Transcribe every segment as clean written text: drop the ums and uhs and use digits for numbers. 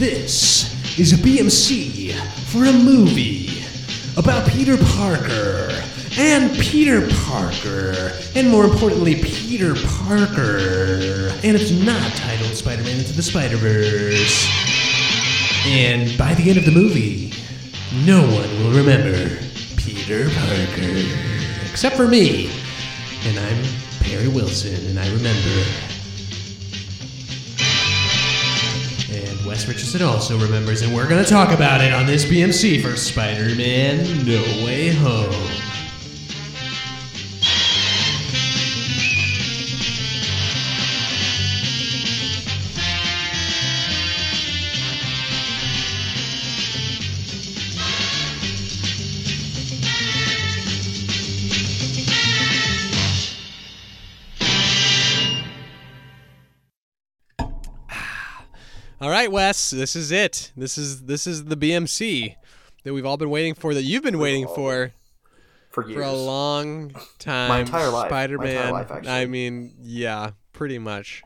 This is a BMC for a movie about Peter Parker and Peter Parker and, more importantly, Peter Parker. And it's not titled Spider-Man Into the Spider-Verse. And by the end of the movie, no one will remember Peter Parker except for me. And I'm Perry Wilson, and I remember. And Wes Richardson also remembers, and we're going to talk about it on this BMC for Spider-Man No Way Home. All right, Wes, this is it. This is the BMC that we've all been waiting for, that you've been waiting for years. For a long time. My entire life. Spider-Man. My entire life, actually. I mean, yeah, pretty much.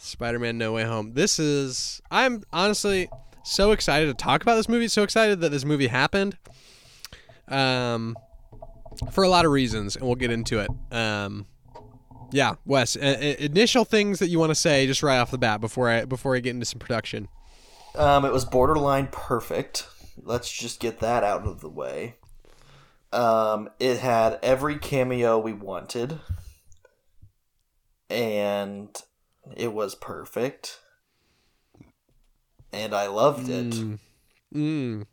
Spider-Man No Way Home. I'm honestly so excited to talk about this movie, so excited that this movie happened. For a lot of reasons, and we'll get into it. Yeah, Wes, initial things that you want to say just right off the bat before I get into some production. It was borderline perfect. Let's just get that out of the way. It had every cameo we wanted. And it was perfect. And I loved it. And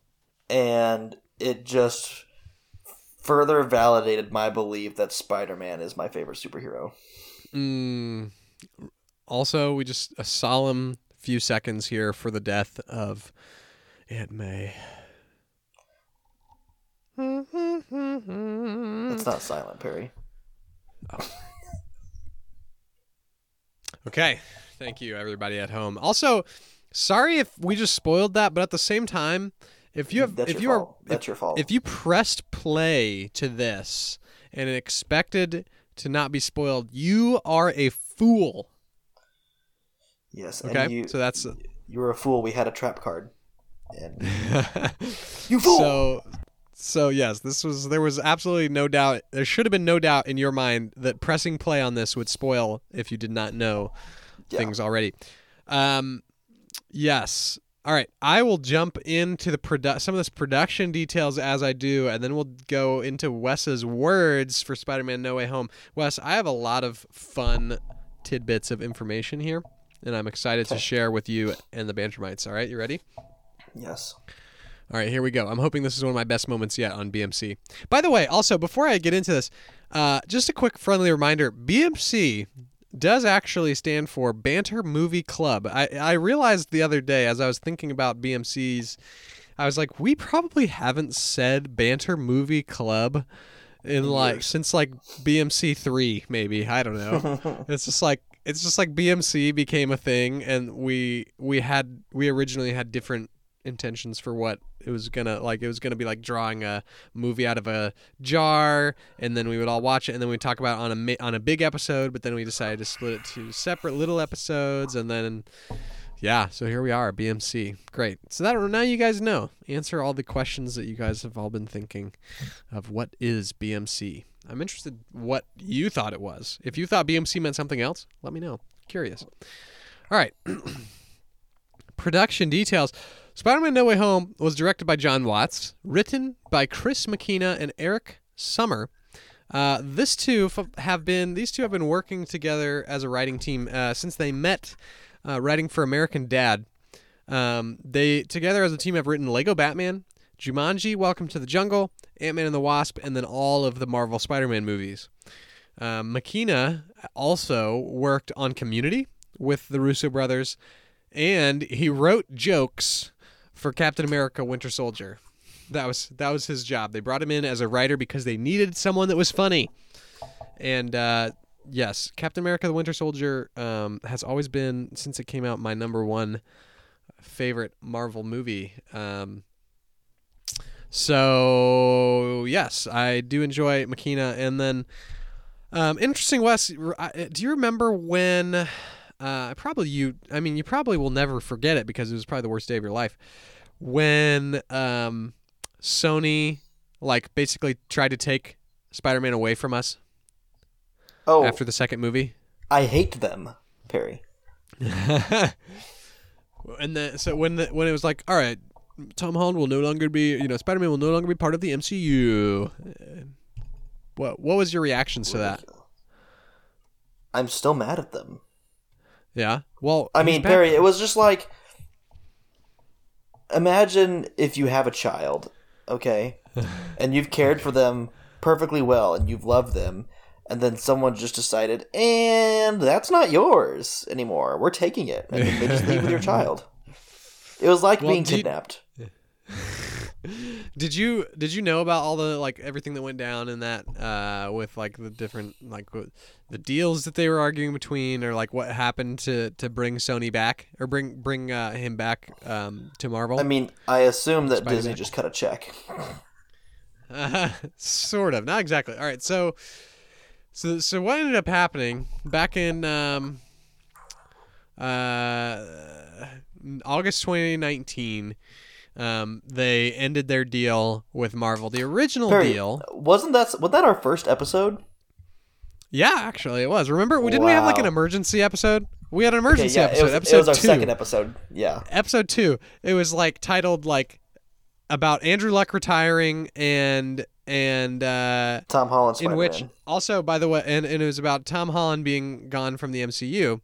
it just further validated my belief that Spider-Man is my favorite superhero. Also, we just a solemn few seconds here for the death of Aunt May. That's not silent, Perry. Oh. Okay. Thank you, everybody at home. Also, sorry if we just spoiled that, but at the same time, if you pressed play to this and expected to not be spoiled, you are a fool. Yes. Okay. And you were a fool. We had a trap card. And you fool. So yes, there was absolutely no doubt. There should have been no doubt in your mind that pressing play on this would spoil if you did not know things already. Yes. All right, I will jump into the some of this production details as I do, and then we'll go into Wes's words for Spider-Man No Way Home. Wes, I have a lot of fun tidbits of information here, and I'm excited to share with you and the Bantermites. All right, you ready? Yes. All right, here we go. I'm hoping this is one of my best moments yet on BMC. By the way, also, before I get into this, just a quick friendly reminder, BMC does actually stand for Banter Movie Club. I realized the other day as I was thinking about BMCs, I was like, we probably haven't said Banter Movie Club since like BMC 3 maybe. I don't know. It's just like BMC became a thing, and we originally had different intentions for what it was gonna like. It was gonna be like drawing a movie out of a jar, and then we would all watch it, and then we'd talk about it on a big episode. But then we decided to split it to separate little episodes, and then so here we are, BMC. Great. So that now you guys know. Answer all the questions that you guys have all been thinking of. What is BMC? I'm interested what you thought it was. If you thought BMC meant something else, let me know. Curious. All right. Production details. Spider-Man No Way Home was directed by John Watts, written by Chris McKenna and Eric Sommer. These two have been working together as a writing team since they met writing for American Dad. They together as a team have written Lego Batman, Jumanji: Welcome to the Jungle, Ant-Man and the Wasp, and then all of the Marvel Spider-Man movies. McKenna also worked on Community with the Russo brothers. And he wrote jokes for Captain America: Winter Soldier. That was his job. They brought him in as a writer because they needed someone that was funny. And yes, Captain America: The Winter Soldier has always been, since it came out, my number one favorite Marvel movie. So yes, I do enjoy McKenna. And then interesting, Wes. Do you remember when You probably will never forget it because it was probably the worst day of your life when Sony basically tried to take Spider-Man away from us. Oh, after the second movie. I hate them, Perry. And so when it was like, all right, Tom Holland will no longer be, Spider-Man will no longer be part of the MCU. What was your reactions to that? I'm still mad at them. Yeah. Well, I mean, Perry, it was just like, imagine if you have a child, okay, and you've cared for them perfectly well and you've loved them, and then someone just decided, and that's not yours anymore. We're taking it. And they just leave with your child. It was like being kidnapped. Did you know about all the everything that went down in that with the different the deals that they were arguing between, or what happened to bring Sony back or bring him back to Marvel? I mean, I assume that Spider-Man. Disney just cut a check. Sort of, not exactly. All right, so what ended up happening back in August 2019? They ended their deal with Marvel, the original deal. Wasn't that our first episode? Yeah, actually it was. Remember, didn't we have an emergency episode? We had an emergency episode. It was our second episode. Yeah. Episode 2. It was titled about Andrew Luck retiring and Tom Holland Spider-Man. Which also, by the way, and it was about Tom Holland being gone from the MCU.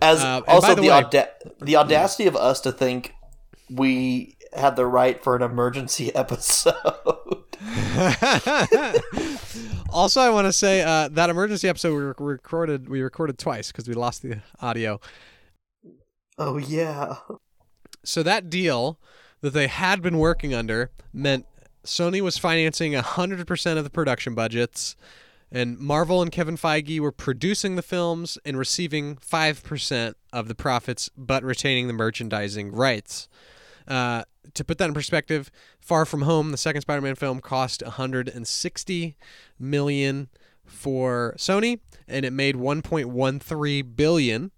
As also the audacity of us to think we had the right for an emergency episode. Also, I want to say that emergency episode we recorded twice because we lost the audio. Oh yeah. So that deal that they had been working under meant Sony was financing 100% of the production budgets, and Marvel and Kevin Feige were producing the films and receiving 5% of the profits, but retaining the merchandising rights. To put that in perspective, Far From Home, the second Spider-Man film, cost $160 million for Sony, and it made $1.13 billion.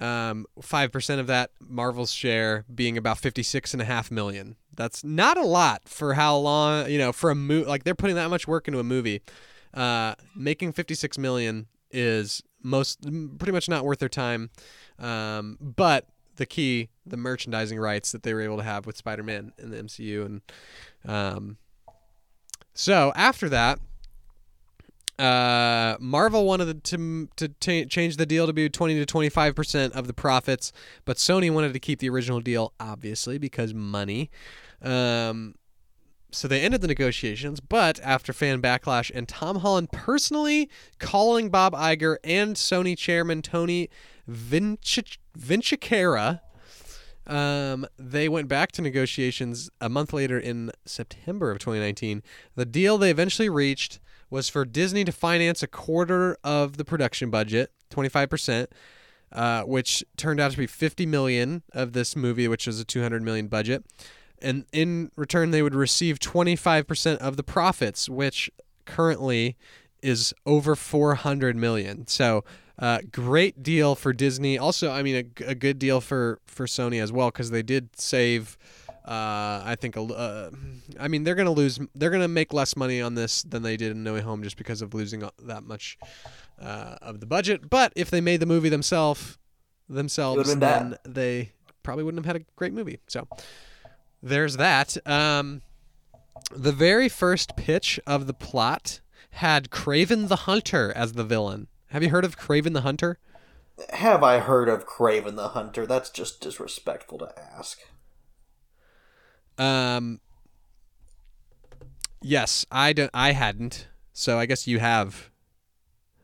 5% of that, Marvel's share, being about $56.5 million. That's not a lot for how long, for a movie. They're putting that much work into a movie. Making $56 million is pretty much not worth their time. But the merchandising rights that they were able to have with Spider-Man in the MCU. And so after that, Marvel wanted to change the deal to be 20 to 25% of the profits, but Sony wanted to keep the original deal, obviously, because money. So they ended the negotiations, but after fan backlash and Tom Holland personally calling Bob Iger and Sony chairman Tony Vinciquerra, they went back to negotiations a month later in September of 2019. The deal they eventually reached was for Disney to finance a quarter of the production budget, 25%, which turned out to be $50 million of this movie, which was a $200 million budget. And in return, they would receive 25% of the profits, which currently is over $400 million. So great deal for Disney. Also, I mean, a good deal for Sony as well, because they did save. They're gonna lose. They're gonna make less money on this than they did in No Way Home just because of losing that much of the budget. But if they made the movie themselves, then they probably wouldn't have had a great movie. So there's that. The very first pitch of the plot had Kraven the Hunter as the villain. Have you heard of Kraven the Hunter? Have I heard of Kraven the Hunter? That's just disrespectful to ask. Yes, I hadn't. So I guess you have.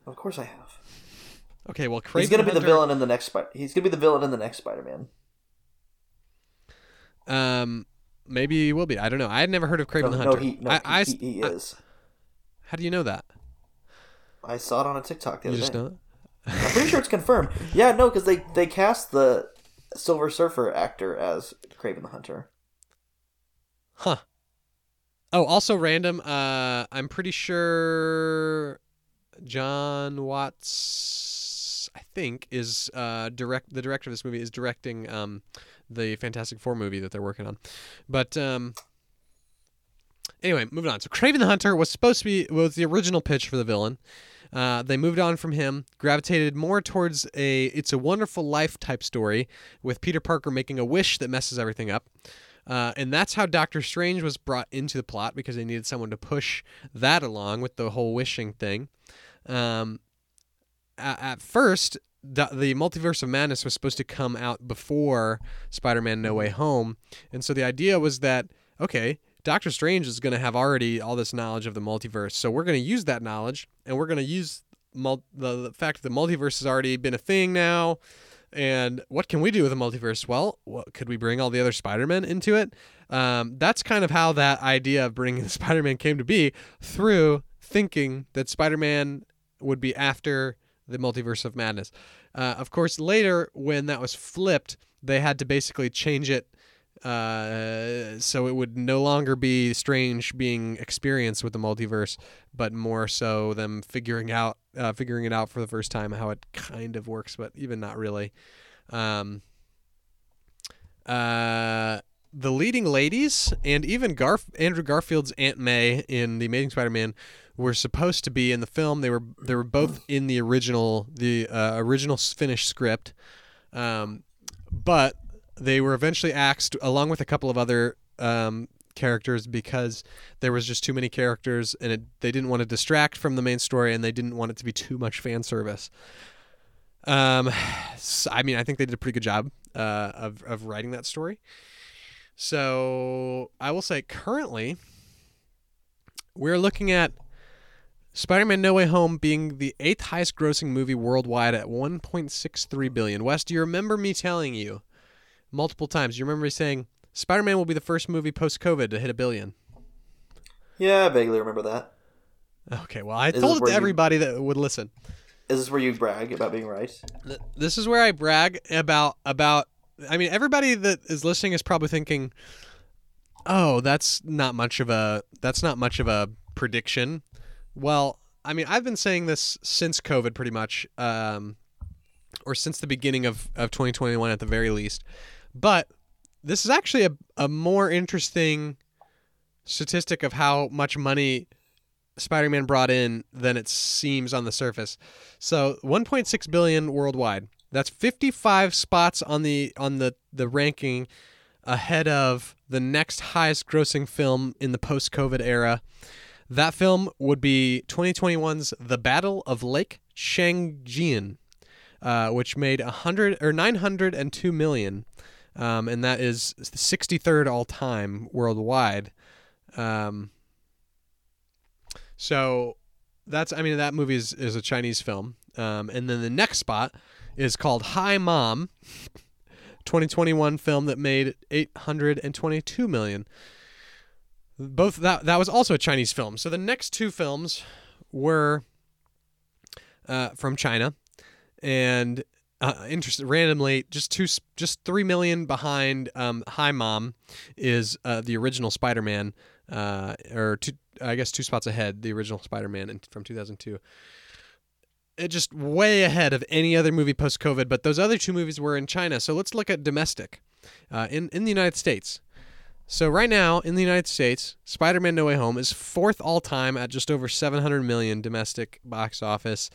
Of course I have. Okay, well, Kraven. He's going to be the villain in the next Spider-Man. Maybe he will be. I don't know. I had never heard of Kraven the Hunter. He is. How do you know that? I saw it on a TikTok the other day. You just know it? I'm pretty sure it's confirmed. Yeah, no, because they cast the Silver Surfer actor as Kraven the Hunter. Huh. Oh, also random. I'm pretty sure John Watts Watts, I think, is the director of this movie is directing the Fantastic Four movie that they're working on. But anyway, moving on. So Kraven the Hunter was supposed to be was the original pitch for the villain. They moved on from him, gravitated more towards a It's a Wonderful Life type story with Peter Parker making a wish that messes everything up. And that's how Doctor Strange was brought into the plot, because they needed someone to push that along with the whole wishing thing. At first, the Multiverse of Madness was supposed to come out before Spider-Man No Way Home. And so the idea was that, okay, Doctor Strange is going to have already all this knowledge of the multiverse. So we're going to use that knowledge, and we're going to use the fact that the multiverse has already been a thing now. And what can we do with a multiverse? Well, could we bring all the other Spider-Men into it? That's kind of how that idea of bringing the Spider-Man came to be, through thinking that Spider-Man would be after the Multiverse of Madness. Of course, later when that was flipped, they had to basically change it so it would no longer be Strange being experienced with the multiverse, but more so them figuring it out for the first time, how it kind of works, but even not really. The leading ladies and even Andrew Garfield's Aunt May in The Amazing Spider-Man were supposed to be in the film. They were both in the original finished script, but they were eventually axed along with a couple of other characters, because there was just too many characters, and they didn't want to distract from the main story, and they didn't want it to be too much fan service. So, I mean, I think they did a pretty good job of writing that story. So I will say currently we're looking at Spider-Man No Way Home being the 8th highest grossing movie worldwide at $1.63 billion. Wes, do you remember me telling you multiple times? You remember me saying Spider-Man will be the first movie post-COVID to hit $1 billion. Yeah, I vaguely remember that. Okay, well, I told it to everybody that would listen. Is this where you brag about being right? This is where I brag about. I mean, everybody that is listening is probably thinking, "Oh, that's not much of a prediction." Well, I mean, I've been saying this since COVID, pretty much, or since the beginning of 2021 at the very least. But this is actually a more interesting statistic of how much money Spider-Man brought in than it seems on the surface. So $1.6 billion worldwide. That's 55 spots on the ranking ahead of the next highest grossing film in the post-COVID era. That film would be 2021's The Battle of Lake Changjin, which made $902 million, and that is 63rd all time worldwide. So that's, I mean, that movie is a Chinese film, and then the next spot is called Hi Mom, 2021 film that made $822 million. Both that was also a Chinese film. So the next two films were from China. And randomly, just 3 million behind. Hi Mom is the original Spider-Man, or two spots ahead. The original Spider-Man from 2002. It just way ahead of any other movie post-COVID. But those other two movies were in China. So let's look at domestic, in the United States. So right now in the United States, Spider-Man: No Way Home is 4th all time at just over $700 million domestic box office.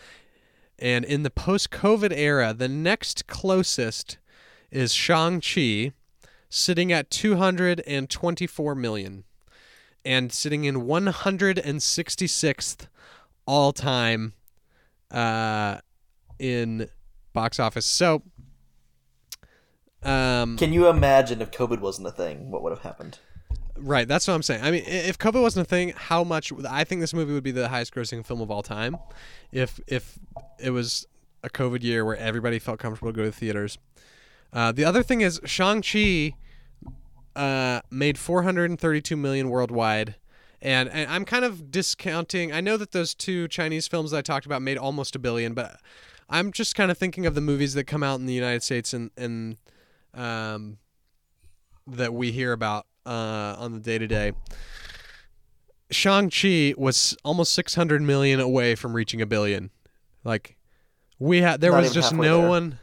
And in the post-COVID era, the next closest is Shang-Chi, sitting at $224 million and sitting in 166th all-time in box office. So, can you imagine if COVID wasn't a thing, what would have happened? Right, that's what I'm saying. I mean, if COVID wasn't a thing, how much? I think this movie would be the highest-grossing film of all time, if it was a COVID year where everybody felt comfortable to go to the theaters. The other thing is Shang-Chi made $432 million worldwide, and I'm kind of discounting. I know that those two Chinese films that I talked about made almost $1 billion, but I'm just kind of thinking of the movies that come out in the United States and that we hear about on the day-to-day. Shang-Chi was almost $600 million away from reaching $1 billion. Like, There was just no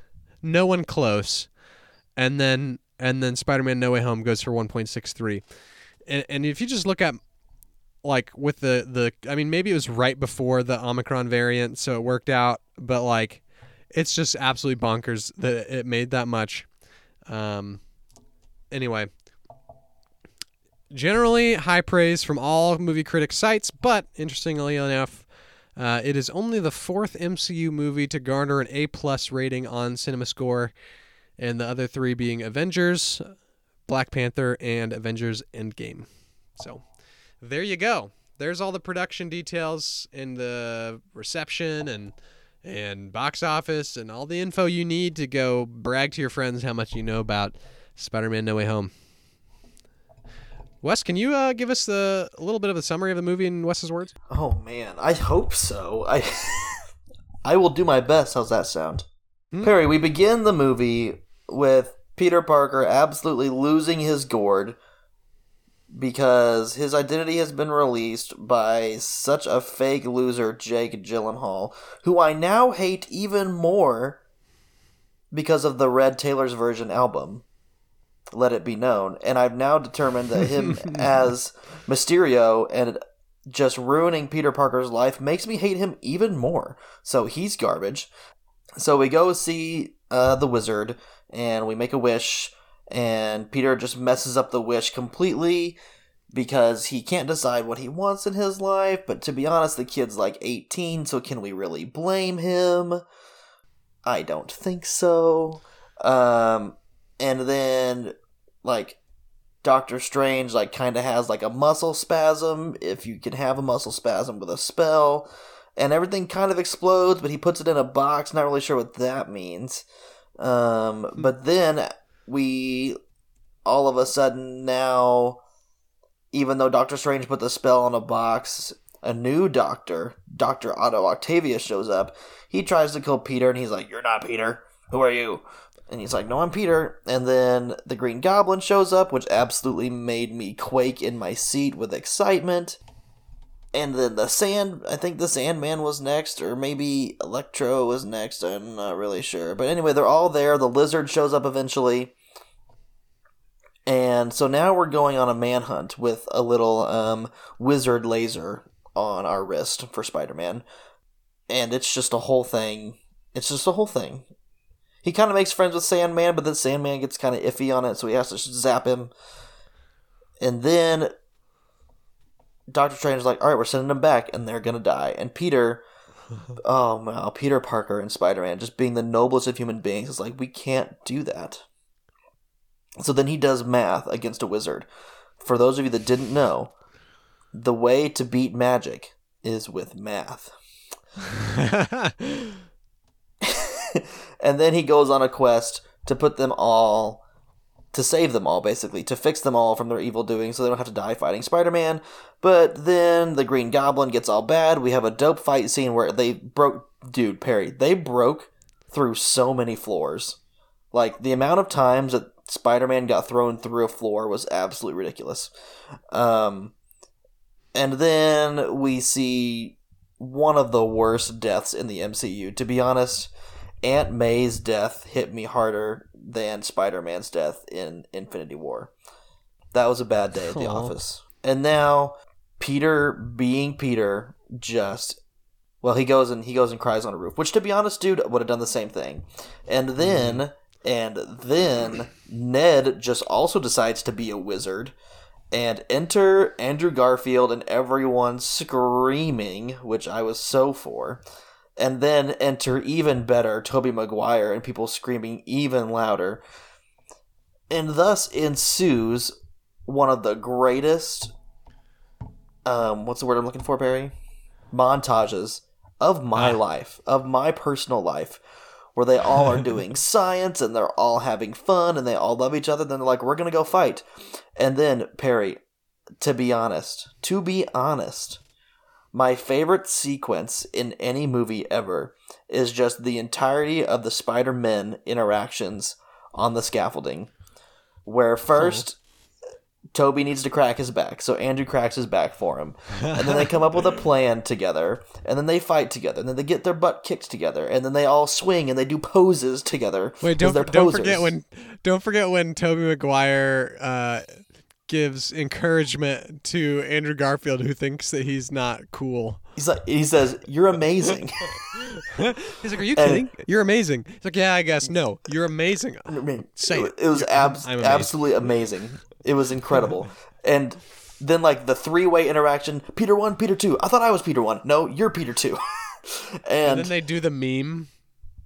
one close. And then Spider-Man No Way Home goes for 1.63. And if you just look at, like, with the I mean, maybe it was right before the Omicron variant, so it worked out, but, like, it's just absolutely bonkers that it made that much. Anyway, generally high praise from all movie critic sites, but interestingly enough, it is only the fourth MCU movie to garner an A+ rating on CinemaScore, and the other three being Avengers, Black Panther, and Avengers Endgame. So there you go. There's all the production details and the reception and box office and all the info you need to go brag to your friends how much you know about Spider-Man No Way Home. Wes, can you give us a little bit of a summary of the movie in Wes's words? Oh, man. I hope so. I will do my best. How's that sound? Hmm? Perry, we begin the movie with Peter Parker absolutely losing his gourd because his identity has been released by such a fake loser, Jake Gyllenhaal, who I now hate even more because of the Red Taylor's Version album. Let it be known. And I've now determined that him as Mysterio and just ruining Peter Parker's life makes me hate him even more. So he's garbage. So we go see the wizard and we make a wish, and Peter just messes up the wish completely because he can't decide what he wants in his life. But to be honest, the kid's like 18, so can we really blame him? I don't think so. And then, like, Doctor Strange, like, kind of has, like, a muscle spasm, if you can have a muscle spasm with a spell. And everything kind of explodes, but he puts it in a box. Not really sure what that means. But then we, all of a sudden now, even though Doctor Strange put the spell on a box, a new doctor, Dr. Otto Octavius, shows up. He tries to kill Peter, and he's like, "You're not Peter. Who are you?" And he's like, "No, I'm Peter." And then the Green Goblin shows up, which absolutely made me quake in my seat with excitement. And then I think the Sandman was next, or maybe Electro was next. I'm not really sure. But anyway, they're all there. The Lizard shows up eventually. And so now we're going on a manhunt with a little wizard laser on our wrist for Spider-Man. And it's just a whole thing. He kind of makes friends with Sandman, but then Sandman gets kind of iffy on it, so he has to zap him. And then Doctor Strange is like, "All right, we're sending him back," and they're going to die. And Peter, oh, wow, Peter Parker and Spider-Man, just being the noblest of human beings, is like, we can't do that. So then he does math against a wizard. For those of you that didn't know, the way to beat magic is with math. And then he goes on a quest to save them all, basically, to fix them all from their evil doing so they don't have to die fighting Spider-Man. But then the Green Goblin gets all bad. We have a dope fight scene where they broke through so many floors. Like, the amount of times that Spider-Man got thrown through a floor was absolutely ridiculous. And then we see one of the worst deaths in the MCU. To be honest, Aunt May's death hit me harder than Spider-Man's death in Infinity War. That was a bad day at the office. And now Peter, being Peter, he goes and cries on a roof, which, to be honest, dude, would have done the same thing. And then Ned just also decides to be a wizard, and enter Andrew Garfield and everyone screaming, which I was so for. And then enter, even better, Tobey Maguire and people screaming even louder. And thus ensues one of the greatest, what's the word I'm looking for, Barry? Montages of my life, of my personal life, where they all are doing science and they're all having fun and they all love each other. Then they're like, we're going to go fight. And then, Perry, to be honest, my favorite sequence in any movie ever is just the entirety of the Spider-Men interactions on the scaffolding, where first Toby needs to crack his back, so Andrew cracks his back for him. And then they come up with a plan together, and then they fight together, and then they get their butt kicked together, and then they all swing and they do poses together. Wait, don't forget when Tobey Maguire gives encouragement to Andrew Garfield, who thinks that he's not cool. He says, "You're amazing." He's like, "Are you kidding? You're amazing." He's like, "Yeah, I guess. No, you're amazing." Say it. It was absolutely amazing. It was incredible. And then, like, the three-way interaction, Peter 1, Peter 2. I thought I was Peter 1. No, you're Peter 2. and then they do the meme.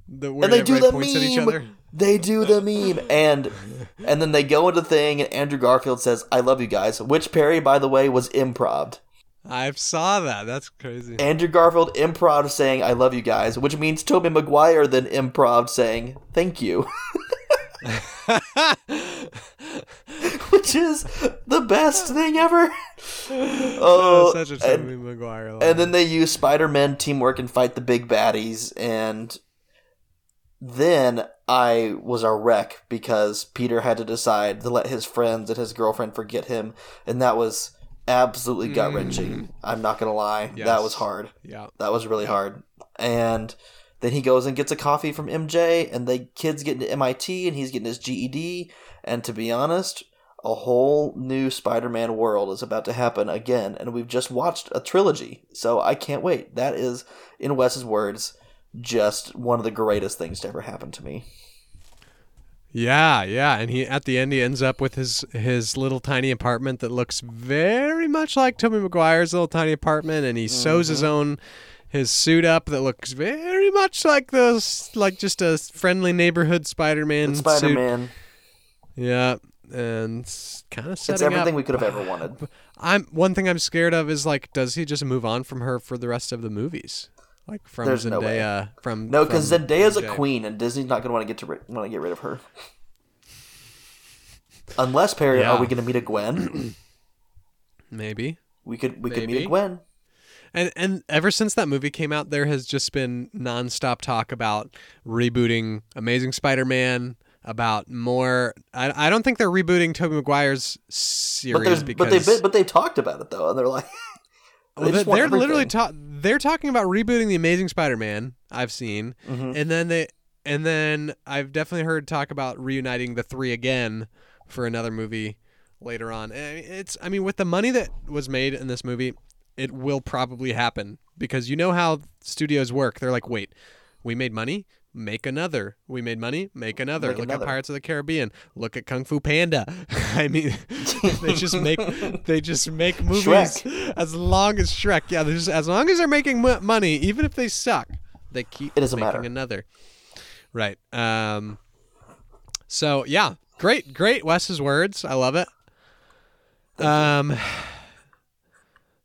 They do the meme. And then they go into the thing, and Andrew Garfield says, "I love you guys," which Perry, by the way, was improv. I saw that. That's crazy. Andrew Garfield improv saying, "I love you guys," which means Tobey Maguire then improv saying, "Thank you." Which is the best thing ever. Oh, such a Tobey Maguire line. And then they use Spider-Man teamwork and fight the big baddies. And then I was a wreck because Peter had to decide to let his friends and his girlfriend forget him. And that was absolutely gut-wrenching. I'm not going to lie. Yes. That was hard. Yeah, that was really hard. And then he goes and gets a coffee from MJ, and the kid's getting to MIT, and he's getting his GED. And to be honest, a whole new Spider-Man world is about to happen again, and we've just watched a trilogy. So I can't wait. That is, in Wes's words, just one of the greatest things to ever happen to me. Yeah, and he at the end he ends up with his little tiny apartment that looks very much like Tobey Maguire's little tiny apartment, and he sews his suit up that looks very much like those, like just a friendly neighborhood Spider-Man suit. Yeah, and it's kind of setting up. It's everything we could have ever wanted. One thing I'm scared of is, like, does he just move on from her for the rest of the movies? Like, from There's Zendaya, no from no, because Zendaya's MJ. A queen, and Disney's not going to want to get rid of her. Unless Perry, are we going to meet a Gwen? Maybe we could meet a Gwen. And ever since that movie came out, there has just been nonstop talk about rebooting Amazing Spider-Man. About more, I don't think they're rebooting Tobey Maguire's series because they talked about it though, and they're like. They're talking about rebooting the Amazing Spider-Man. I've seen, and then I've definitely heard talk about reuniting the three again for another movie later on. I mean, with the money that was made in this movie, it will probably happen because you know how studios work. They're like, wait, we made money, make another. We made money, make another. Look at Pirates of the Caribbean. Look at Kung Fu Panda. I mean, they just make movies Shrek. As long as Shrek. Yeah, just, as long as they're making money, even if they suck, they keep making another. Right. So yeah, great Wes's words. I love it.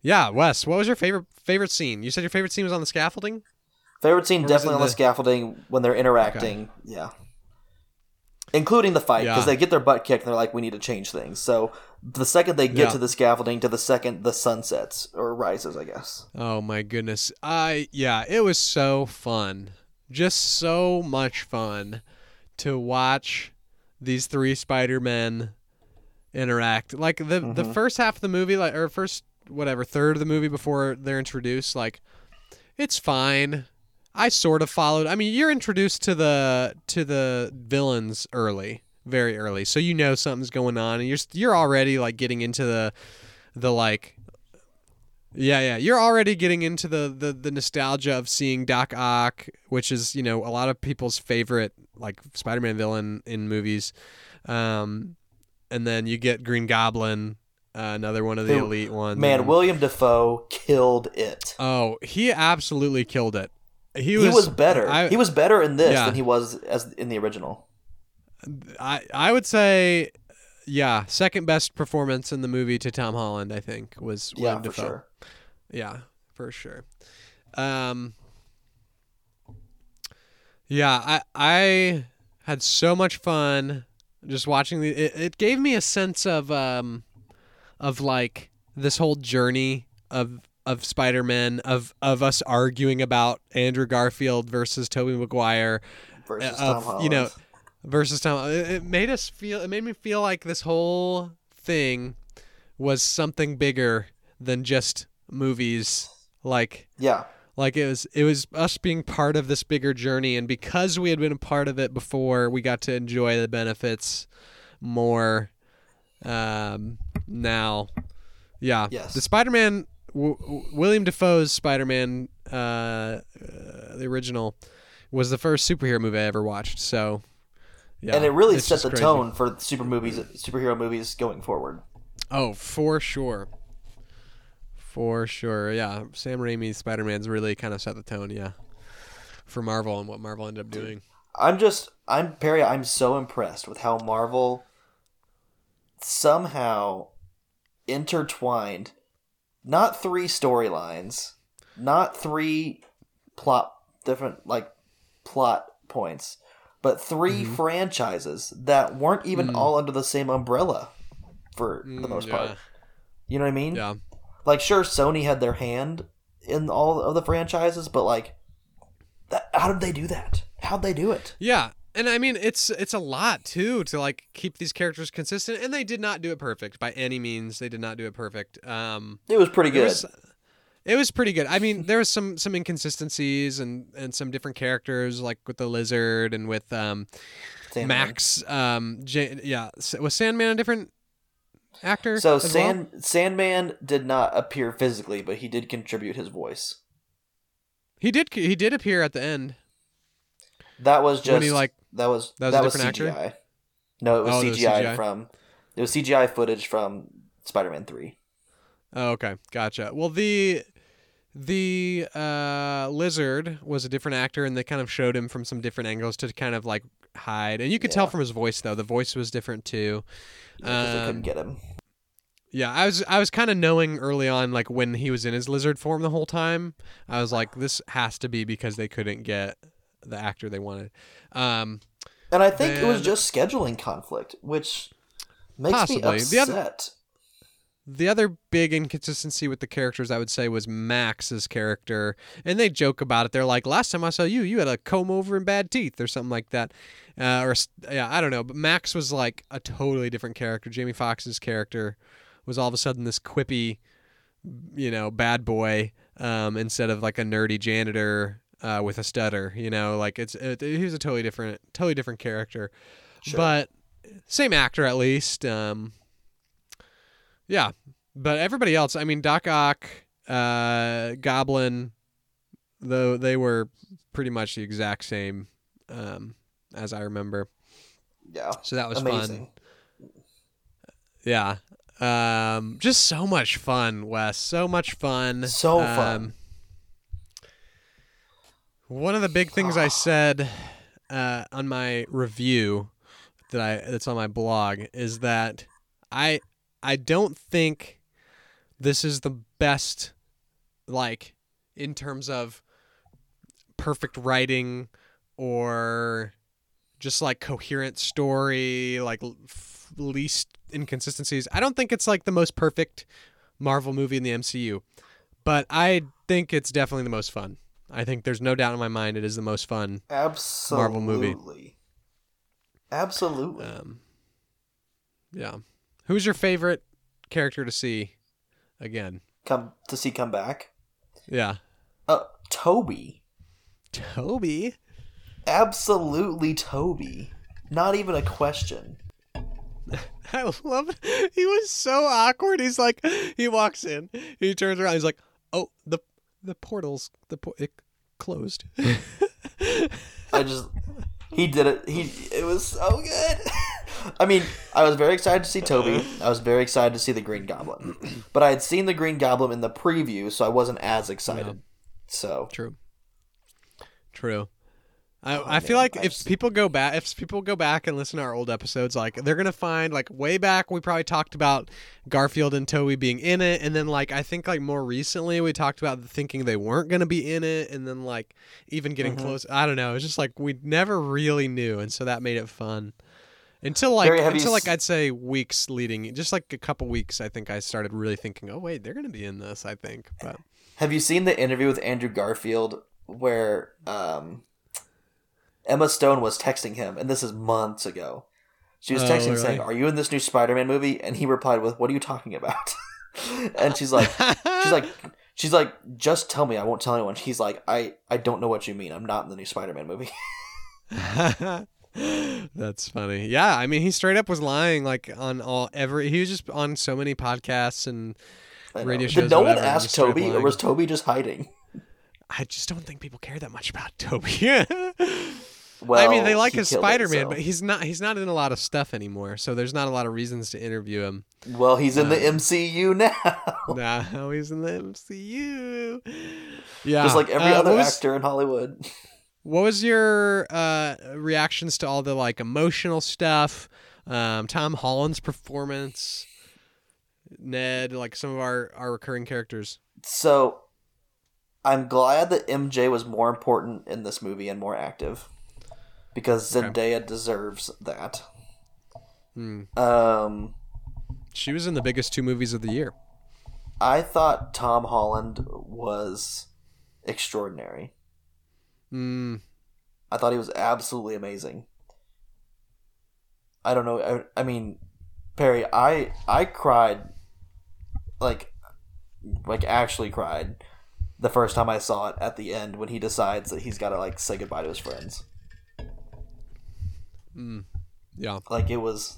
Yeah, Wes, what was your favorite scene? You said your favorite scene was on the scaffolding? Favorite scene definitely on the scaffolding when they're interacting. Okay. Yeah. Including the fight because they get their butt kicked and they're like, we need to change things. So the second they get to the scaffolding to the second the sun sets or rises, I guess. Oh, my goodness. It was so fun. Just so much fun to watch these three Spider-Men interact. Like the first half of the movie third of the movie before they're introduced, like it's fine. I sort of followed. I mean, you're introduced to the villains early, very early, so you know something's going on, and you're already like getting into You're already getting into the nostalgia of seeing Doc Ock, which is a lot of people's favorite like Spider-Man villain in movies, and then you get Green Goblin. Another one of the elite ones. Man, William Dafoe killed it. Oh, he absolutely killed it. He was better. He was better in this than he was as in the original. I would say, second best performance in the movie to Tom Holland, I think, was William Dafoe. Sure. Yeah, for sure. I had so much fun just watching. It gave me a sense of like this whole journey of Spider-Man, of us arguing about Andrew Garfield versus Tobey Maguire versus Tom Holland. It made me feel like this whole thing was something bigger than just movies. Like it was us being part of this bigger journey, and because we had been a part of it before, we got to enjoy the benefits more now. Yeah. Yes. The Spider-Man, William Dafoe's Spider-Man, the original, was the first superhero movie I ever watched. So, yeah, and it really set the tone for superhero movies going forward. Oh, for sure. For sure, yeah. Sam Raimi's Spider-Man's really kind of set the tone, yeah, for Marvel and what Marvel ended up doing. Perry, I'm so impressed with how Marvel somehow intertwined not three storylines, not three plot points, but three franchises that weren't even all under the same umbrella for the most part. You know what I mean? Yeah. Like, sure, Sony had their hand in all of the franchises, but like, how did they do that? How'd they do it? Yeah. And I mean, it's a lot too to like keep these characters consistent, and they did not do it perfect by any means. They did not do it perfect. It was pretty good. It was pretty good. I mean, there was some inconsistencies and some different characters, like with the Lizard and with Sandman. Max. Was Sandman a different actor? So Sandman did not appear physically, but he did contribute his voice. He did appear at the end. That was just that was CGI. Actor? No, it was CGI footage from Spider-Man 3. Oh, okay, gotcha. Well, the Lizard was a different actor, and they kind of showed him from some different angles to kind of like hide, and you could tell from his voice though. The voice was different too. Because they couldn't get him. Yeah, I was kind of knowing early on, like when he was in his lizard form the whole time, I was like, this has to be because they couldn't get the actor they wanted. And I think it was just scheduling conflict, which makes me upset. The other big inconsistency with the characters, I would say, was Max's character. And they joke about it. They're like, last time I saw you, you had a comb over and bad teeth or something like that. I don't know. But Max was like a totally different character. Jamie Foxx's character was all of a sudden this quippy, bad boy instead of like a nerdy janitor with a stutter. He was a totally different character. Sure. But same actor at least. Yeah, but everybody else, I mean, Doc Ock, Goblin, though they were pretty much the exact same as I remember. Yeah. So that was fun. Yeah. Just so much fun, Wes. So much fun. So fun. One of the big things I said on my review that's on my blog is that I don't think this is the best, like, in terms of perfect writing or just, like, coherent story, like, least inconsistencies. I don't think it's, like, the most perfect Marvel movie in the MCU, but I think it's definitely the most fun. I think there's no doubt in my mind it is the most fun Marvel movie. Absolutely. Yeah. Who's your favorite character to see again? Come back? Yeah. Tobey. Tobey? Absolutely Tobey. Not even a question. I love it. He was so awkward. He's like, he walks in, he turns around, he's like, oh, the portals, it closed. He did it. It was so good. I mean, I was very excited to see Tobey. I was very excited to see the Green Goblin. But I had seen the Green Goblin in the preview, so I wasn't as excited. No. So True. I feel like if people go back and listen to our old episodes, like they're going to find like way back we probably talked about Garfield and Tobey being in it, and then like I think like more recently we talked about thinking they weren't going to be in it, and then like even getting close, I don't know, it's just like we never really knew, and so that made it fun. Until I'd say weeks leading, just like a couple weeks, I think I started really thinking, oh wait, they're going to be in this, I think. But have you seen the interview with Andrew Garfield where Emma Stone was texting him, and this is months ago, She was texting saying, "Are you in this new Spider-Man movie?" And he replied with, "What are you talking about?" And she's like, "Just tell me. I won't tell anyone." He's like, I don't know what you mean. I'm not in the new Spider-Man movie." That's funny. Yeah, I mean, he straight up was lying. Like on he was just on so many podcasts and radio shows. Did no one ask Toby, or was Toby just hiding? I just don't think people care that much about Toby. Well, I mean, they like his Spider-Man, but he's not in a lot of stuff anymore, so there's not a lot of reasons to interview him. Well, he's in the MCU now. Now he's in the MCU. Yeah. Just like every other actor in Hollywood. What was your reactions to all the like emotional stuff, Tom Holland's performance, Ned, like some of our recurring characters? So I'm glad that MJ was more important in this movie and more active, because Zendaya deserves that. She was in the biggest two movies of the year. I thought Tom Holland was extraordinary. I thought he was absolutely amazing. I don't know. I mean, Perry, I cried, like actually cried, the first time I saw it at the end when he decides that he's got to like say goodbye to his friends. Yeah. Like it was,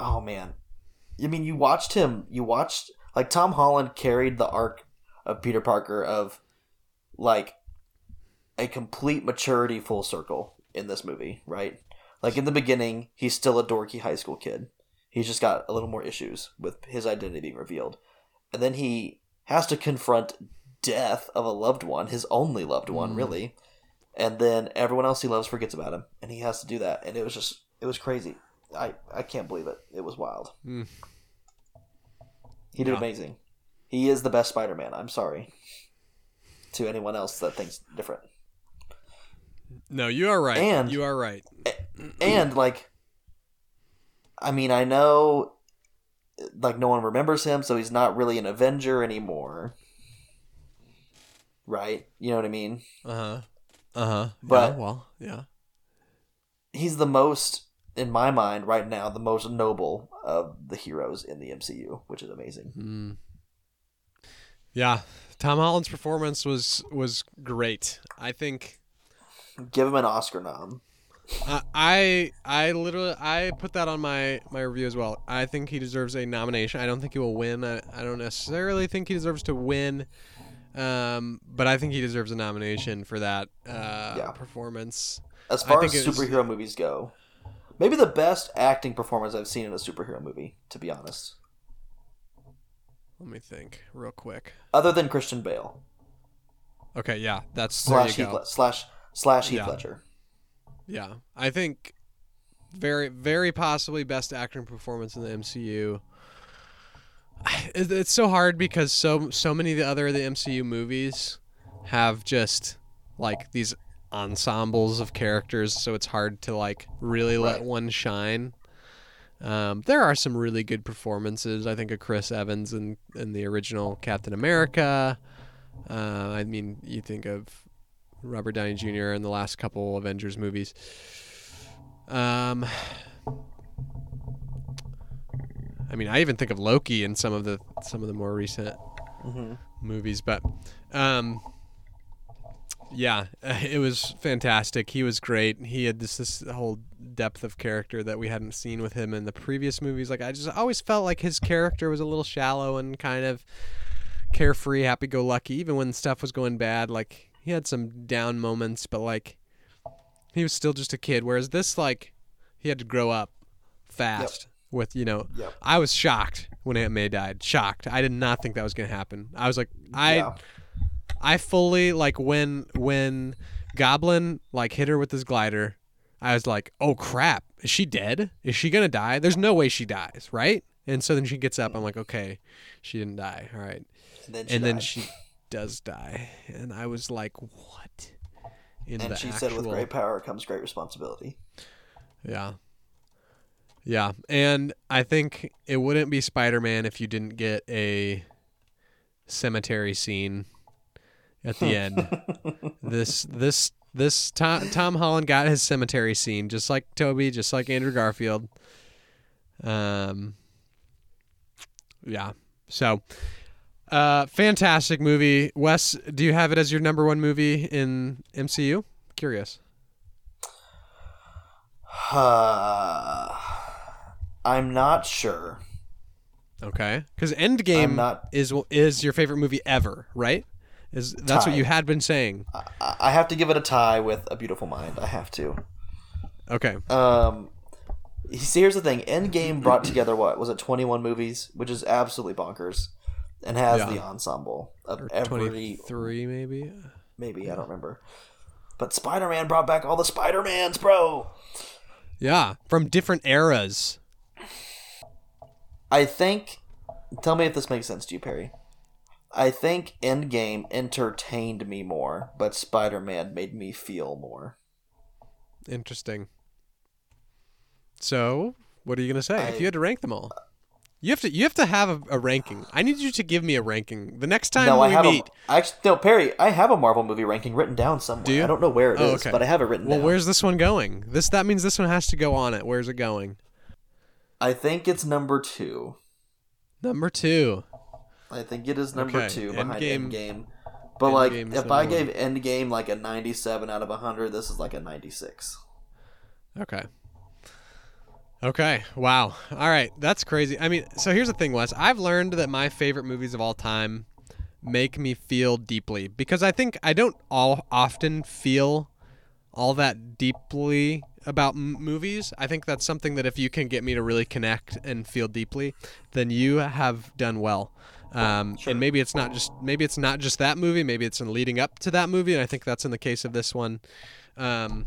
oh man. I mean, you watched like Tom Holland carried the arc of Peter Parker of like a complete maturity full circle in this movie, right? Like in the beginning, he's still a dorky high school kid. He's just got a little more issues with his identity being revealed. And then he has to confront death of a loved one, his only loved one, really. And then everyone else he loves forgets about him, and he has to do that. And it was crazy. I can't believe it. It was wild. He did amazing. He is the best Spider-Man. I'm sorry to anyone else that thinks different. No, you are right. And like, I mean, I know like no one remembers him, so he's not really an Avenger anymore. Right? You know what I mean? But he's the most, in my mind right now, the most noble of the heroes in the MCU, which is amazing. Yeah. Tom Holland's performance was great. I think give him an Oscar nom. I put that on my review as well. I think he deserves a nomination. I don't think he will win. I don't necessarily think he deserves to win, but I think he deserves a nomination for that performance. As far as superhero movies go, maybe the best acting performance I've seen in a superhero movie, to be honest. Let me think real quick. Other than Christian Bale. Okay, yeah, that's slash Heath Ledger. Yeah, I think very, very possibly best acting performance in the MCU. It's so hard because so many of the other MCU movies have just like these ensembles of characters, so it's hard to like really let one shine. There are some really good performances. I think of Chris Evans in the original Captain America. I mean, you think of Robert Downey Jr. in the last couple Avengers movies. I mean, I even think of Loki in some of the more recent movies. But yeah, it was fantastic. He was great. He had this whole depth of character that we hadn't seen with him in the previous movies. Like I just always felt like his character was a little shallow and kind of carefree, happy-go-lucky, even when stuff was going bad. Like he had some down moments, but like he was still just a kid. Whereas this, like, he had to grow up fast with, you know, I was shocked when Aunt May died. Shocked. I did not think that was going to happen. I was like, I fully, like, when Goblin like hit her with his glider, I was like, oh crap, is she dead? Is she going to die? There's no way she dies. Right. And so then she gets up. I'm like, okay, she didn't die. All right. And then she does die, and I was like, what? And she said, with great power comes great responsibility. Yeah And I think it wouldn't be Spider-Man if you didn't get a cemetery scene at the end. this This Tom Holland got his cemetery scene, just like Tobey, just like Andrew Garfield. Yeah. So, fantastic movie. Wes, do you have it as your number one movie in MCU? Curious. I'm not sure. Okay, because Endgame is your favorite movie ever, right? That's what you had been saying. I have to give it a tie with A Beautiful Mind. I have to. Okay. See, here's the thing. Endgame brought together, what was it, 21 movies, which is absolutely bonkers, and has the ensemble of every 23 maybe. Maybe I don't remember. But Spider-Man brought back all the Spider-Mans, bro. Yeah, from different eras. I think, tell me if this makes sense to you, Perry. I think Endgame entertained me more, but Spider-Man made me feel more. Interesting. So, what are you gonna say if you had to rank them all? You have to have a ranking. I need you to give me a ranking the next time we meet. Perry, I have a Marvel movie ranking written down somewhere. Do you? I don't know where it is, okay. But I have it written down. Well, where's this one going? That means this one has to go on it. Where's it going? I think it's number 2. Number 2. I think it is number 2 behind Endgame. But Endgame, like, if I gave Endgame like a 97 out of 100, this is like a 96. Okay. Wow. All right. That's crazy. I mean, so here's the thing, Wes. I've learned that my favorite movies of all time make me feel deeply, because I think I don't often feel all that deeply about movies. I think that's something that if you can get me to really connect and feel deeply, then you have done well. Sure. And maybe it's not just that movie. Maybe it's in leading up to that movie. And I think that's in the case of this one, that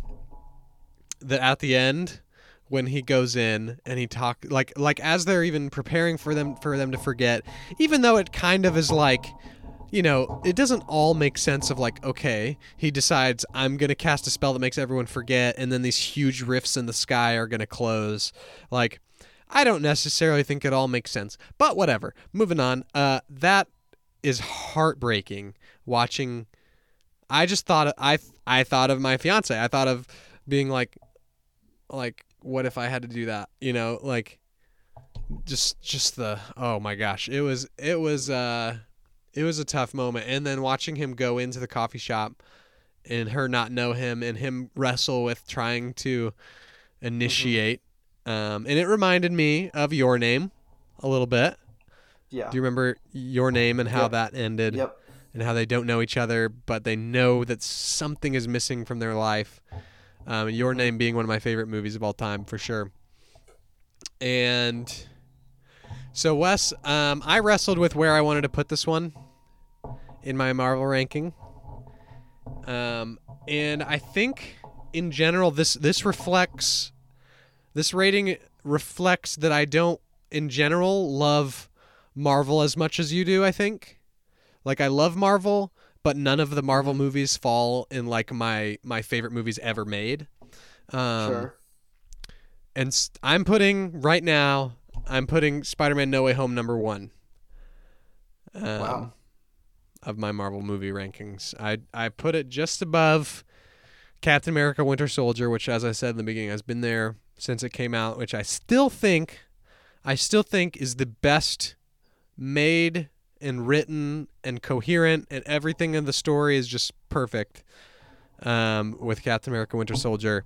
at the end, when he goes in and he talks like as they're even preparing for them to forget, even though it kind of is like, you know, it doesn't all make sense of like, okay, he decides I'm going to cast a spell that makes everyone forget. And then these huge rifts in the sky are going to close. Like, I don't necessarily think it all makes sense, but whatever. Moving on. That is heartbreaking watching. I just thought, I thought of my fiance. I thought of being like, what if I had to do that? You know, like just the, oh my gosh, it was a tough moment. And then watching him go into the coffee shop and her not know him and him wrestle with trying to initiate. Mm-hmm. And it reminded me of Your Name a little bit. Yeah. Do you remember Your Name and how that ended? Yep. And how they don't know each other, but they know that something is missing from their life. Your Name being one of my favorite movies of all time, for sure. And so, Wes, I wrestled with where I wanted to put this one in my Marvel ranking. And I think, in general, this rating reflects that I don't, in general, love Marvel as much as you do, I think. Like, I love Marvel, but none of the Marvel movies fall in like my favorite movies ever made. Sure. And I'm putting Spider-Man No Way Home number 1. Wow. Of my Marvel movie rankings. I put it just above Captain America: Winter Soldier, which, as I said in the beginning, has been there since it came out, which I still think is the best made and written and coherent, and everything in the story is just perfect with Captain America: Winter Soldier.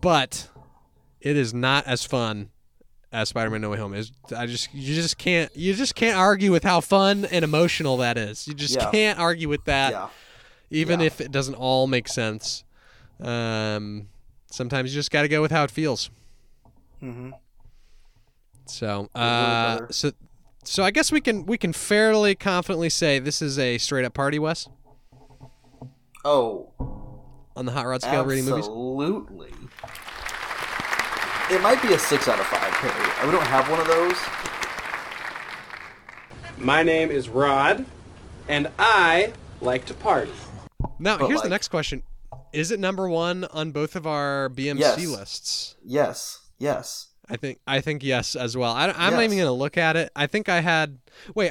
But it is not as fun as Spider-Man: No Way Home is. You just can't argue with how fun and emotional that is. You just can't argue with that, even if it doesn't all make sense. Sometimes you just got to go with how it feels. Mm-hmm. So I guess we can fairly confidently say this is a straight up party, Wes. Oh, on the hot rod scale, rating movies. Absolutely. It might be a 6 out of 5. Perry. We don't have one of those. My name is Rod, and I like to party. Now, but here's the next question: is it number 1 on both of our BMC lists? Yes. I think yes as well. I'm not even gonna look at it. I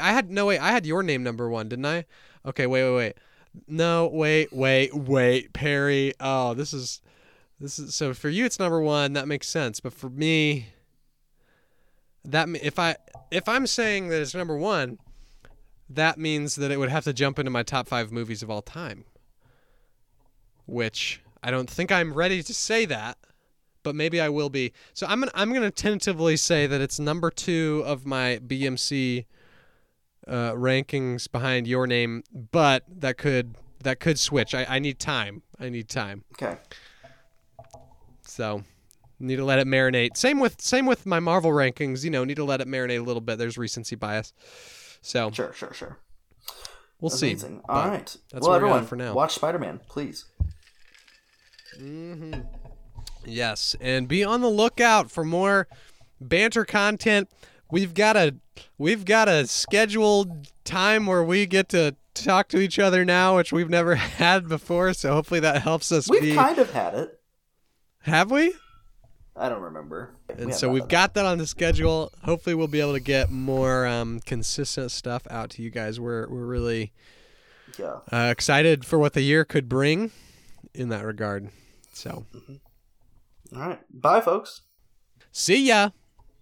had Your Name number 1, didn't I? Okay, wait. No, wait, Perry. Oh, this is so for you. It's number one. That makes sense. But for me, that if I'm saying that it's number one, that means that it would have to jump into my top 5 movies of all time, which I don't think I'm ready to say that, but maybe I will be. So I'm gonna tentatively say that it's number 2 of my BMC rankings behind Your Name, but that could switch. I need time. Okay. So need to let it marinate. Same with my Marvel rankings. You know, need to let it marinate a little bit. There's recency bias. So sure. We'll that's see. Amazing. All right. That's well, everyone, for now. Watch Spider-Man, please. Mm-hmm. Yes, and be on the lookout for more banter content. We've got a scheduled time where we get to talk to each other now, which we've never had before. So hopefully that helps us. We've kind of had it. Have we? I don't remember. And so we've got that on the schedule. Hopefully we'll be able to get more consistent stuff out to you guys. We're really excited for what the year could bring in that regard. So. Mm-hmm. All right. Bye, folks. See ya.